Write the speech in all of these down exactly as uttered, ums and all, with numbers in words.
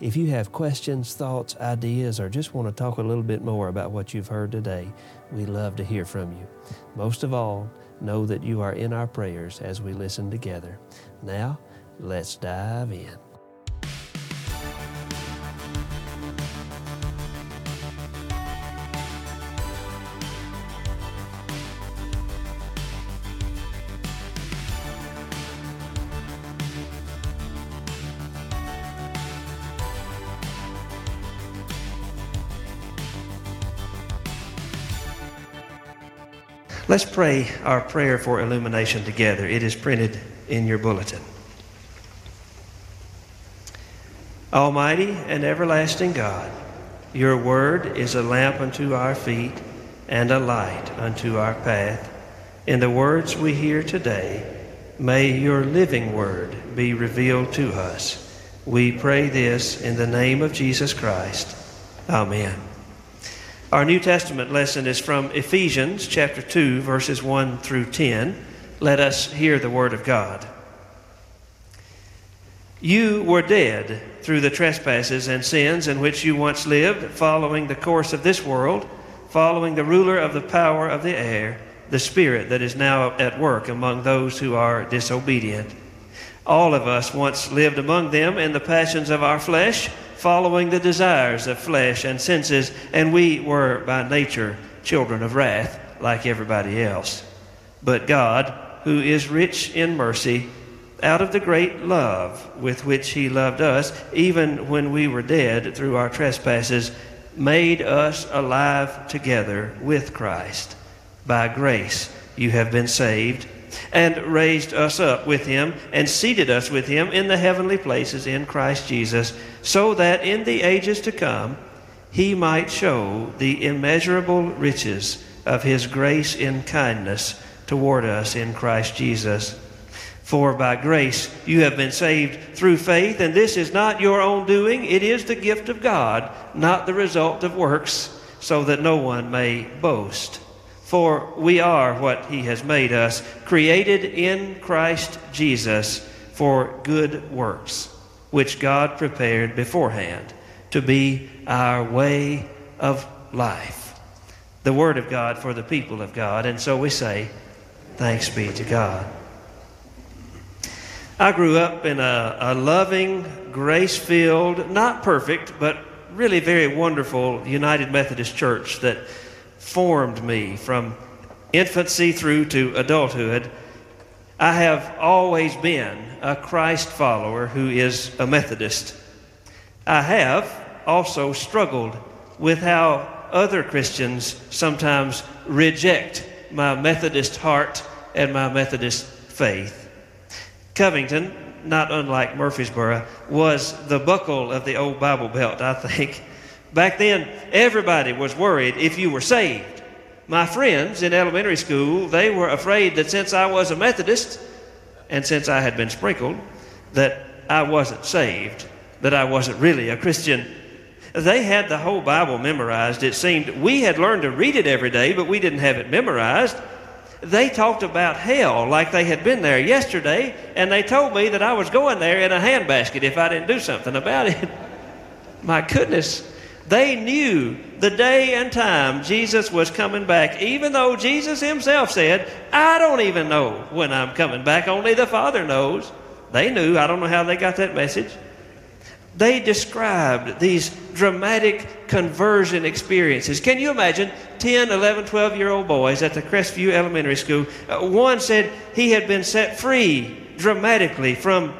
If you have questions, thoughts, ideas, or just want to talk a little bit more about what you've heard today, we love to hear from you. Most of all, know that you are in our prayers as we listen together. Now, let's dive in. Let's pray our prayer for illumination together. It is printed in your bulletin. Almighty and everlasting God, your word is a lamp unto our feet and a light unto our path. In the words we hear today, may your living word be revealed to us. We pray this in the name of Jesus Christ. Amen. Our New Testament lesson is from Ephesians chapter two, verses one through ten. Let us hear the word of God. You were dead through the trespasses and sins in which you once lived, following the course of this world, following the ruler of the power of the air, the spirit that is now at work among those who are disobedient. All of us once lived among them in the passions of our flesh, following the desires of flesh and senses, and we were by nature children of wrath like everybody else. But God, who is rich in mercy, out of the great love with which He loved us, even when we were dead through our trespasses, made us alive together with Christ. By grace you have been saved, and raised us up with Him, and seated us with Him in the heavenly places in Christ Jesus, so that in the ages to come He might show the immeasurable riches of His grace in kindness toward us in Christ Jesus. For by grace you have been saved through faith, and this is not your own doing. It is the gift of God, not the result of works, so that no one may boast. For we are what He has made us, created in Christ Jesus for good works, which God prepared beforehand to be our way of life. The word of God for the people of God, and so we say, thanks be to God. I grew up in a, a loving, grace-filled, not perfect, but really very wonderful United Methodist Church that formed me from infancy through to adulthood. I have always been a Christ follower who is a Methodist. I have also struggled with how other Christians sometimes reject my Methodist heart and my Methodist faith. Covington, not unlike Murfreesboro, was the buckle of the old Bible Belt, I think. Back then, everybody was worried if you were saved. My friends in elementary school, they were afraid that since I was a Methodist, and since I had been sprinkled, that I wasn't saved, that I wasn't really a Christian. They had the whole Bible memorized, it seemed. We had learned to read it every day, but we didn't have it memorized. They talked about hell like they had been there yesterday, and they told me that I was going there in a handbasket if I didn't do something about it. My goodness. They knew the day and time Jesus was coming back, even though Jesus Himself said, I don't even know when I'm coming back, only the Father knows. They knew. I don't know how they got that message. They described these dramatic conversion experiences. Can you imagine ten, eleven, twelve-year-old boys at the Crestview Elementary School? Uh, one said he had been set free dramatically from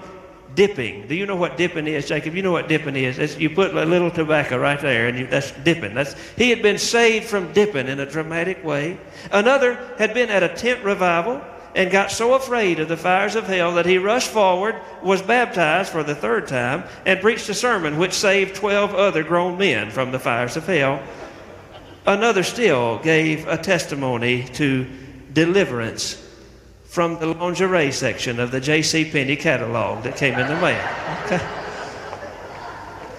dipping. Do you know what dipping is, Jacob? You know what dipping is. It's, you put a little tobacco right there, and you, that's dipping. That's, he had been saved from dipping in a dramatic way. Another had been at a tent revival, and got so afraid of the fires of hell that he rushed forward, was baptized for the third time, and preached a sermon which saved twelve other grown men from the fires of hell. Another still gave a testimony to deliverance from the lingerie section of the JCPenney catalog that came in the mail. Okay.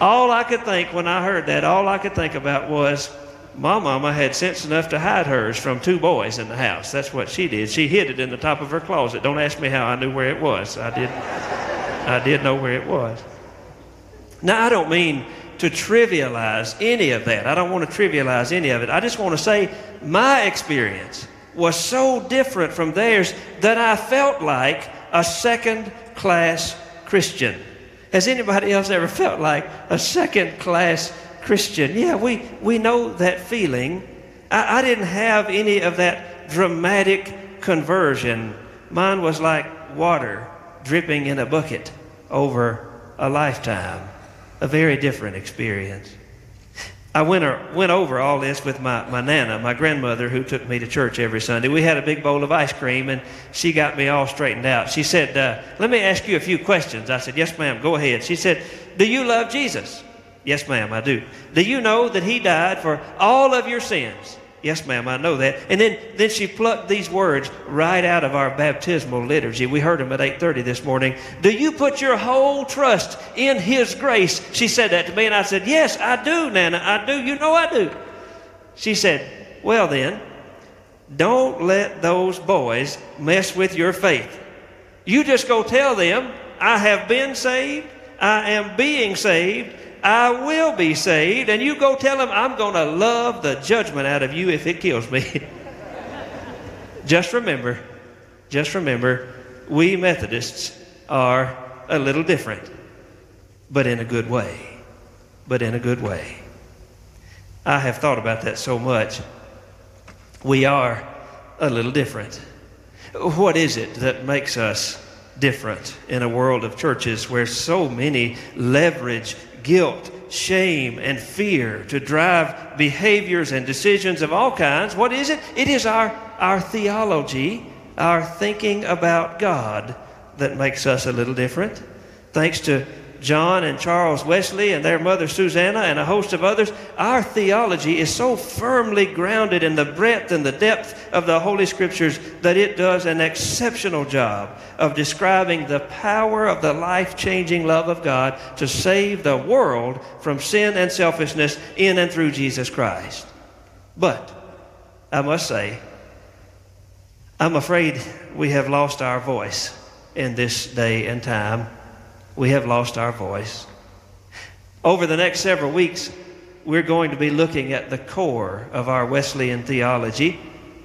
All I could think when I heard that, all I could think about was, my mama had sense enough to hide hers from two boys in the house. That's what she did. She hid it in the top of her closet. Don't ask me how I knew where it was. I did, I did know where it was. Now, I don't mean to trivialize any of that. I don't want to trivialize any of it. I just want to say my experience was so different from theirs that I felt like a second-class Christian. Has anybody else ever felt like a second-class Christian? Yeah, we, we know that feeling. I, I didn't have any of that dramatic conversion. Mine was like water dripping in a bucket over a lifetime. A very different experience. I went, or, went over all this with my, my Nana, my grandmother, who took me to church every Sunday. We had a big bowl of ice cream, and she got me all straightened out. She said, uh, let me ask you a few questions. I said, yes, ma'am, go ahead. She said, do you love Jesus? Yes, ma'am, I do. Do you know that he died for all of your sins? Yes, ma'am, I know that. And then, then she plucked these words right out of our baptismal liturgy. We heard them at eight thirty this morning. Do you put your whole trust in his grace? She said that to me, and I said, yes, I do, Nana, I do. You know I do. She said, well then, don't let those boys mess with your faith. You just go tell them, I have been saved, I am being saved, I will be saved, and you go tell them I'm going to love the judgment out of you if it kills me. Just remember, just remember, we Methodists are a little different, but in a good way, but in a good way. I have thought about that so much. We are a little different. What is it that makes us different in a world of churches where so many leverage guilt, shame, and fear to drive behaviors and decisions of all kinds? What is it? It is our, our theology, our thinking about God that makes us a little different. Thanks to John and Charles Wesley and their mother Susanna and a host of others, our theology is so firmly grounded in the breadth and the depth of the Holy Scriptures that it does an exceptional job of describing the power of the life-changing love of God to save the world from sin and selfishness in and through Jesus Christ. But I must say, I'm afraid we have lost our voice in this day and time. We have lost our voice. Over the next several weeks, we're going to be looking at the core of our Wesleyan theology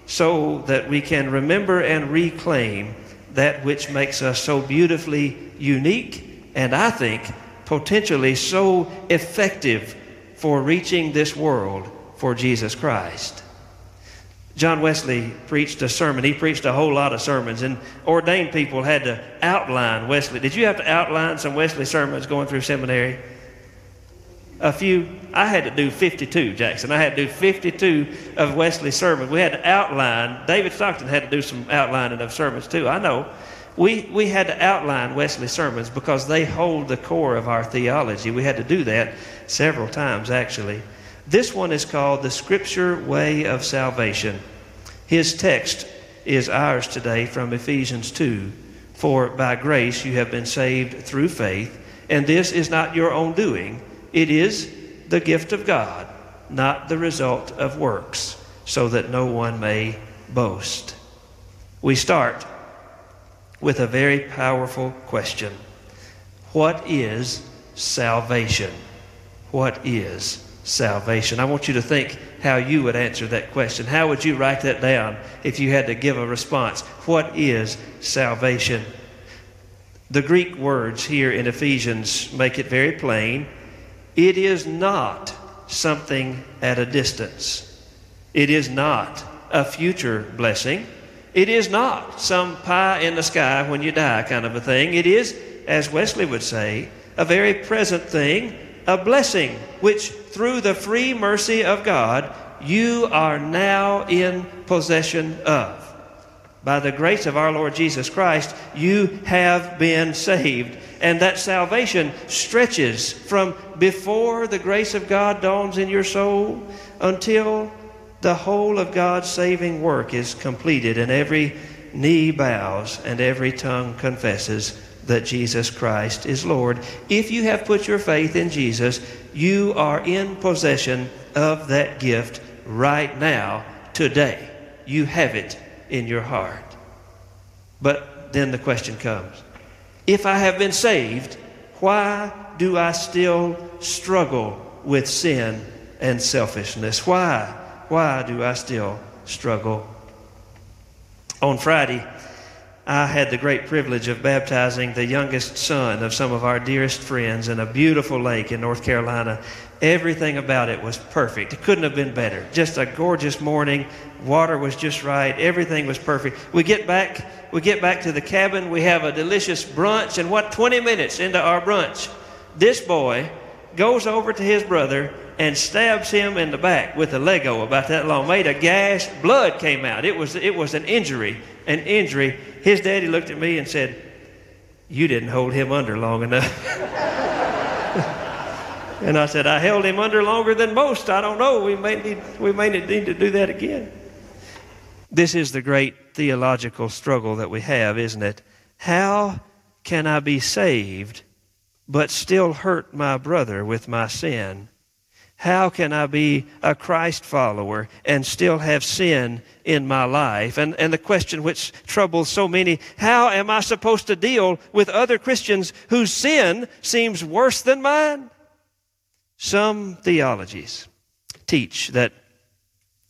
so that we can remember and reclaim that which makes us so beautifully unique and, I think, potentially so effective for reaching this world for Jesus Christ. John Wesley preached a sermon. He preached a whole lot of sermons, and ordained people had to outline Wesley. Did you have to outline some Wesley sermons going through seminary? A few. I had to do fifty-two, Jackson. I had to do fifty-two of Wesley's sermons. We had to outline. David Stockton had to do some outlining of sermons too, I know. We, we had to outline Wesley's sermons because they hold the core of our theology. We had to do that several times, actually. This one is called The Scripture Way of Salvation. His text is ours today from Ephesians two. For by grace you have been saved through faith, and this is not your own doing. It is the gift of God, not the result of works, so that no one may boast. We start with a very powerful question. What is salvation? What is salvation? Salvation. I want you to think how you would answer that question. How would you write that down if you had to give a response? What is salvation? The Greek words here in Ephesians make it very plain. It is not something at a distance. It is not a future blessing. It is not some pie in the sky when you die kind of a thing. It is, as Wesley would say, a very present thing, a blessing which, through the free mercy of God, you are now in possession of. by the grace of our Lord Jesus Christ, you have been saved. And that salvation stretches from before the grace of God dawns in your soul until the whole of God's saving work is completed and every knee bows and every tongue confesses that Jesus Christ is Lord. If you have put your faith in Jesus, you are in possession of that gift right now, today. You have it in your heart. But then the question comes, if I have been saved, why do I still struggle with sin and selfishness? Why? Why do I still struggle? On Friday, I had the great privilege of baptizing the youngest son of some of our dearest friends in a beautiful lake in North Carolina. Everything about it was perfect. It couldn't have been better. Just a gorgeous morning. Water was just right. Everything was perfect. We get back, we get back to the cabin. We have a delicious brunch. And what, twenty minutes into our brunch, this boy goes over to his brother and stabs him in the back with a Lego about that long. Made a gash. Blood came out. It was, it was an injury. An injury. His daddy looked at me and said, "You didn't hold him under long enough." And I said, "I held him under longer than most. I don't know. We may need, we may need to do that again." This is the great theological struggle that we have, isn't it? How can I be saved but still hurt my brother with my sin? How can I be a Christ follower and still have sin in my life? And, and the question which troubles so many, how am I supposed to deal with other Christians whose sin seems worse than mine? Some theologies teach that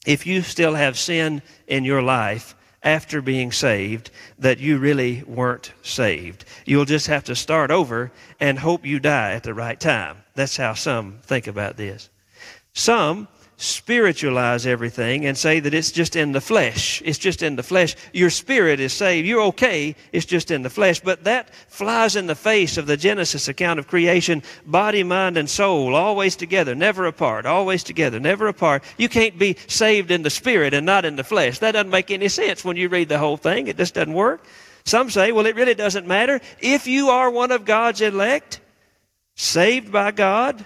if you still have sin in your life after being saved, that you really weren't saved. You'll just have to start over and hope you die at the right time. That's how some think about this. Some spiritualize everything and say that it's just in the flesh. It's just in the flesh. Your spirit is saved. You're okay. It's just in the flesh. But that flies in the face of the Genesis account of creation, body, mind, and soul, always together, never apart, always together, never apart. You can't be saved in the spirit and not in the flesh. That doesn't make any sense when you read the whole thing. It just doesn't work. Some say, well, it really doesn't matter. If you are one of God's elect, saved by God,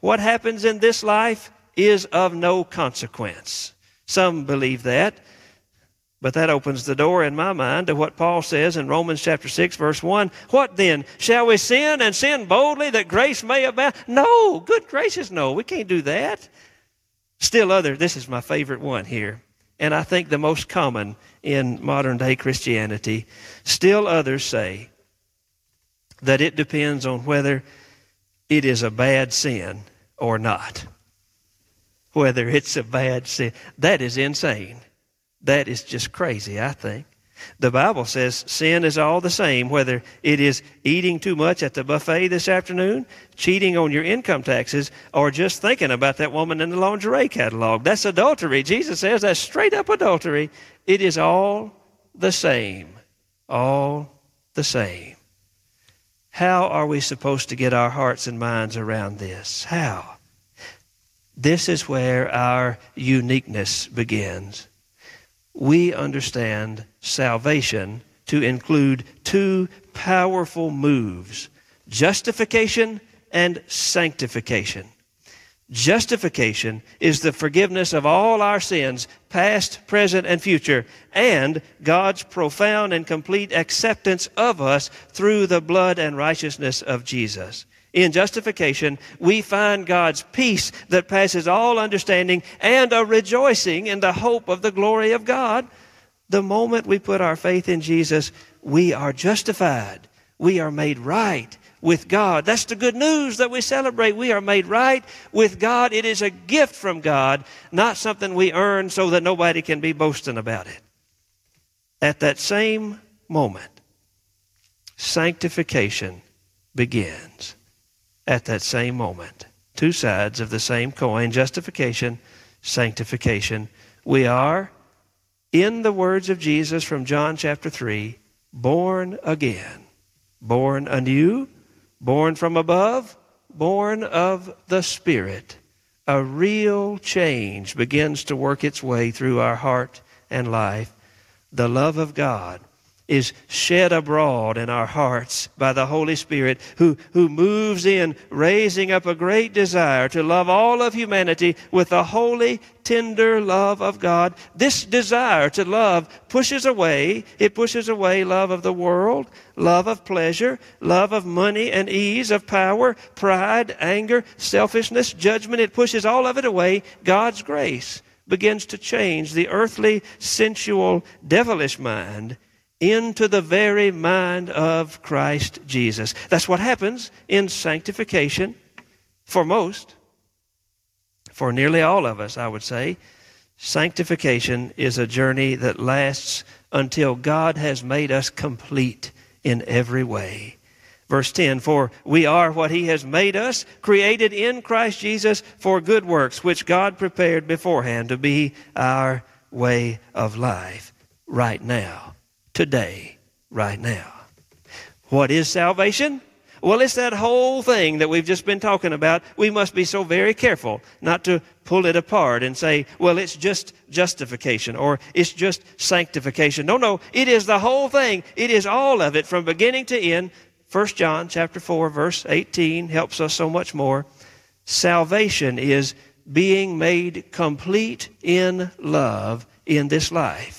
what happens in this life is of no consequence. Some believe that, but that opens the door in my mind to what Paul says in Romans chapter six, verse one. What then? Shall we sin and sin boldly that grace may abound? No, good gracious, no, we can't do that. Still other, this is my favorite one here, and I think the most common in modern day Christianity. Still others say that it depends on whether it is a bad sin or not. Whether it's a bad sin. That is insane. That is just crazy, I think. The Bible says sin is all the same, whether it is eating too much at the buffet this afternoon, cheating on your income taxes, or just thinking about that woman in the lingerie catalog. That's adultery. Jesus says that's straight up adultery. It is all the same. All the same. How are we supposed to get our hearts and minds around this? How? This is where our uniqueness begins. We understand salvation to include two powerful moves, justification and sanctification. Justification is the forgiveness of all our sins, past, present, and future, and God's profound and complete acceptance of us through the blood and righteousness of Jesus. In justification, we find God's peace that passes all understanding and a rejoicing in the hope of the glory of God. The moment we put our faith in Jesus, we are justified. We are made right with God. That's the good news that we celebrate. We are made right with God. It is a gift from God, not something we earn so that nobody can be boasting about it. At that same moment, sanctification begins. At that same moment, two sides of the same coin, justification, sanctification. We are, in the words of Jesus from John chapter three, born again, born anew, born from above, born of the Spirit. A real change begins to work its way through our heart and life. the love of God is shed abroad in our hearts by the Holy Spirit, who, who moves in, raising up a great desire to love all of humanity with the holy, tender love of God. This desire to love pushes away, it pushes away love of the world, love of pleasure, love of money and ease, of power, pride, anger, selfishness, judgment. It pushes all of it away. God's grace begins to change the earthly, sensual, devilish mind into the very mind of Christ Jesus. That's what happens in sanctification for most, for nearly all of us, I would say. Sanctification is a journey that lasts until God has made us complete in every way. Verse ten, for we are what he has made us, created in Christ Jesus for good works, which God prepared beforehand to be our way of life right now. Today, right now. What is salvation? Well, it's that whole thing that we've just been talking about. We must be so very careful not to pull it apart and say, well, it's just justification or it's just sanctification. No, no, it is the whole thing. It is all of it from beginning to end. First John chapter four, verse eighteen helps us so much more. Salvation is being made complete in love in this life.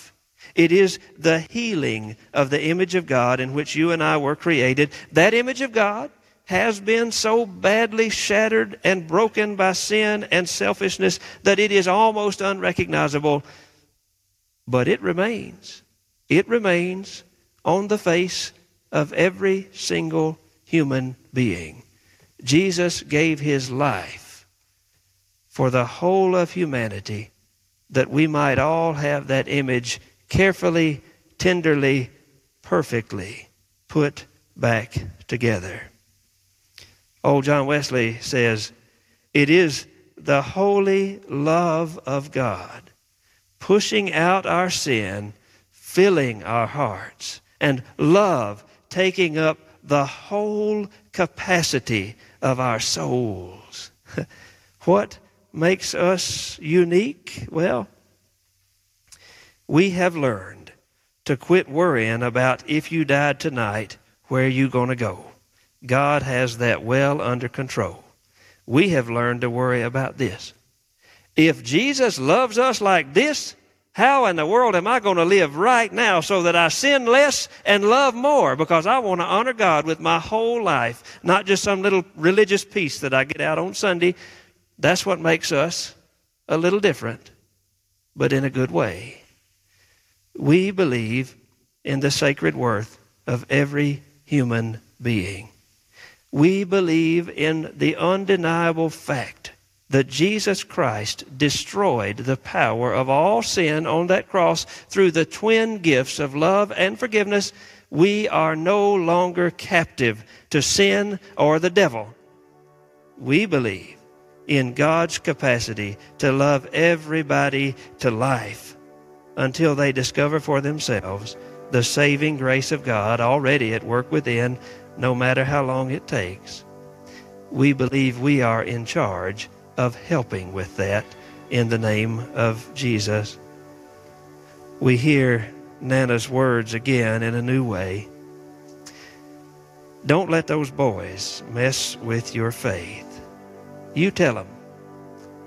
It is the healing of the image of God in which you and I were created. That image of God has been so badly shattered and broken by sin and selfishness that it is almost unrecognizable. But it remains. It remains on the face of every single human being. Jesus gave his life for the whole of humanity that we might all have that image carefully, tenderly, perfectly put back together. Old John Wesley says, it is the holy love of God pushing out our sin, filling our hearts, and love taking up the whole capacity of our souls. What makes us unique? Well, we have learned to quit worrying about if you died tonight, where are you going to go? God has that well under control. We have learned to worry about this. If Jesus loves us like this, how in the world am I going to live right now so that I sin less and love more? Because I want to honor God with my whole life, not just some little religious piece that I get out on Sunday. That's what makes us a little different, but in a good way. We believe in the sacred worth of every human being. We believe in the undeniable fact that Jesus Christ destroyed the power of all sin on that cross through the twin gifts of love and forgiveness. We are no longer captive to sin or the devil. We believe in God's capacity to love everybody to life, until they discover for themselves the saving grace of God already at work within, no matter how long it takes. We believe we are in charge of helping with that in the name of Jesus. We hear Nana's words again in a new way. Don't let those boys mess with your faith. You tell them,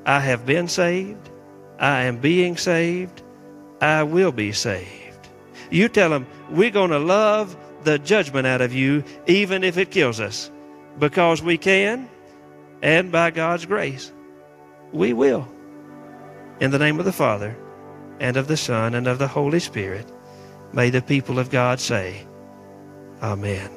I have been saved, I am being saved, I will be saved. You tell them, we're going to love the judgment out of you, even if it kills us, because we can, and by God's grace, we will. In the name of the Father, and of the Son, and of the Holy Spirit, may the people of God say, Amen.